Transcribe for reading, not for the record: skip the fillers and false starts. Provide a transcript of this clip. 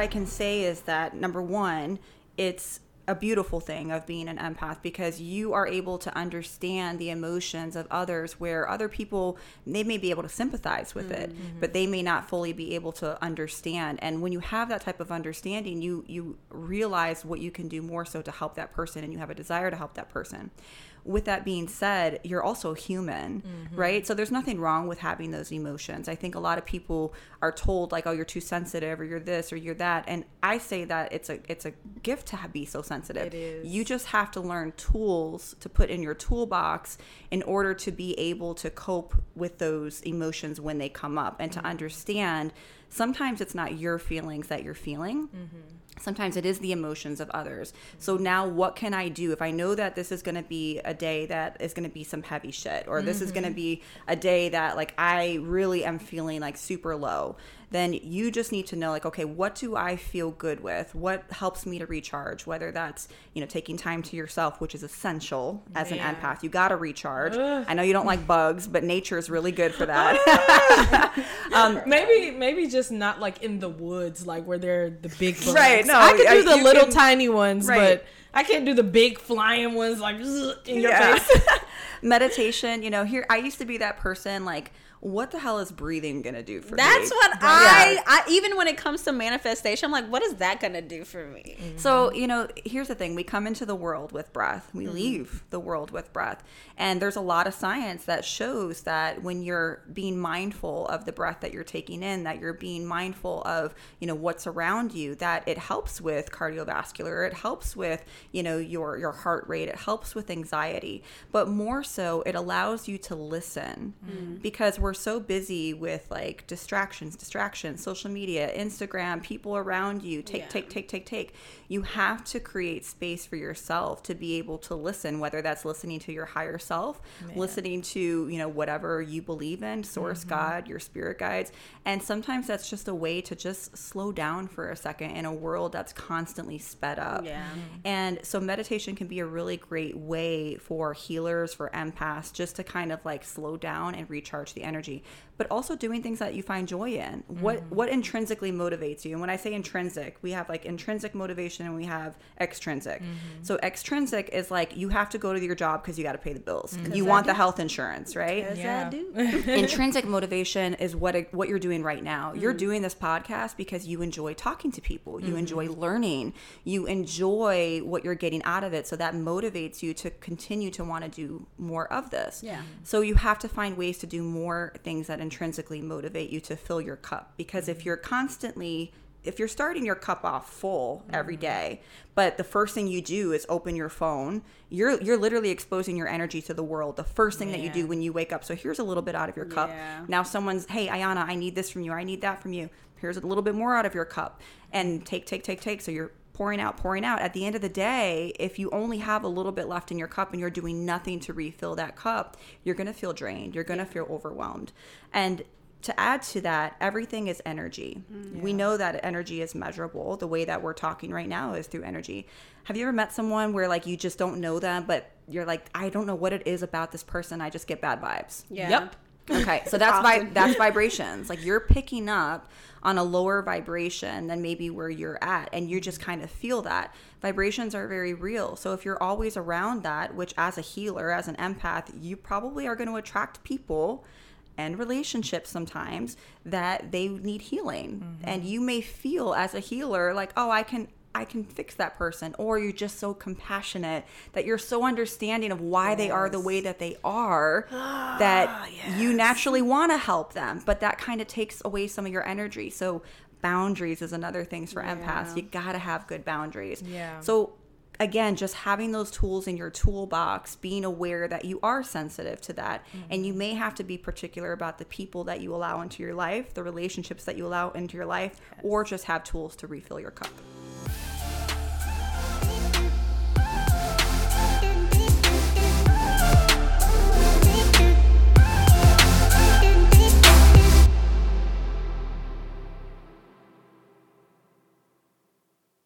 I can say is that, number one, it's a beautiful thing of being an empath, because you are able to understand the emotions of others, where other people, they may be able to sympathize with it, but they may not fully be able to understand. And when you have that type of understanding, you realize what you can do more so to help that person, and you have a desire to help that person. With that being said, you're also human, right? So there's nothing wrong with having those emotions. I think a lot of people are told, like, oh, you're too sensitive, or you're this, or you're that. And I say that it's a gift to be so sensitive. It is. You just have to learn tools to put in your toolbox in order to be able to cope with those emotions when they come up, and to understand sometimes it's not your feelings that you're feeling. Sometimes it is the emotions of others. So now what can I do? If I know that this is going to be a day that is going to be some heavy shit, or this is going to be a day that, like, I really am feeling like super low, then you just need to know, like, okay, what do I feel good with? What helps me to recharge? Whether that's, you know, taking time to yourself, which is essential as an empath. You got to recharge. Ugh. I know you don't like bugs, but nature is really good for that. Maybe just not like in the woods, like where they're the big bugs. Right. No, I could do the little tiny ones, but I can't do the big flying ones, like in your face. Meditation, you know, here, I used to be that person, like, what the hell is breathing going to do for me? That's what I even when it comes to manifestation, I'm like, what is that going to do for me? So, you know, here's the thing. We come into the world with breath. We leave the world with breath. And there's a lot of science that shows that when you're being mindful of the breath that you're taking in, that you're being mindful of, you know, what's around you, that it helps with cardiovascular. It helps with, you know, your heart rate. It helps with anxiety. But more so, it allows you to listen, because we're so busy with, like, distractions, social media, Instagram, people around you, take. You have to create space for yourself to be able to listen, whether that's listening to your higher self, listening to, you know, whatever you believe in, source, God, your spirit guides. And sometimes that's just a way to just slow down for a second in a world that's constantly sped up. And so meditation can be a really great way for healers, for empaths, just to kind of, like, slow down and recharge the energy. But also doing things that you find joy in. What intrinsically motivates you? And when I say intrinsic, we have, like, intrinsic motivation, and we have extrinsic. So extrinsic is, like, you have to go to your job because you got to pay the bills. You want the health insurance, right? I do. Intrinsic motivation is what you're doing right now. You're doing this podcast because you enjoy talking to people. You enjoy learning. You enjoy what you're getting out of it. So that motivates you to continue to want to do more of this. So you have to find ways to do more things that intrinsically motivate you to fill your cup, because if you're starting your cup off full every day, but the first thing you do is open your phone, you're literally exposing your energy to the world, the first thing that you do when you wake up. So here's a little bit out of your cup. Now someone's, hey, Ayana, I need this from you, I need that from you, here's a little bit more out of your cup, and take. So you're pouring out. At the end of the day, if you only have a little bit left in your cup and you're doing nothing to refill that cup, you're going to feel drained. You're going to feel overwhelmed. And to add to that, everything is energy. We know that energy is measurable. The way that we're talking right now is through energy. Have you ever met someone where, like, you just don't know them, but you're like, I don't know what it is about this person, I just get bad vibes? Okay, so that's vibrations. Like, you're picking up on a lower vibration than maybe where you're at, and you just kind of feel that. Vibrations are very real. So if you're always around that, which as a healer, as an empath, you probably are going to attract people and relationships sometimes that they need healing. And you may feel as a healer like, oh, I can fix that person, or you're just so compassionate that you're so understanding of why they are the way that they are, that you naturally want to help them, but that kind of takes away some of your energy. So boundaries is another thing for empaths. You got to have good boundaries. So again, just having those tools in your toolbox, being aware that you are sensitive to that, and you may have to be particular about the people that you allow into your life, the relationships that you allow into your life, or just have tools to refill your cup.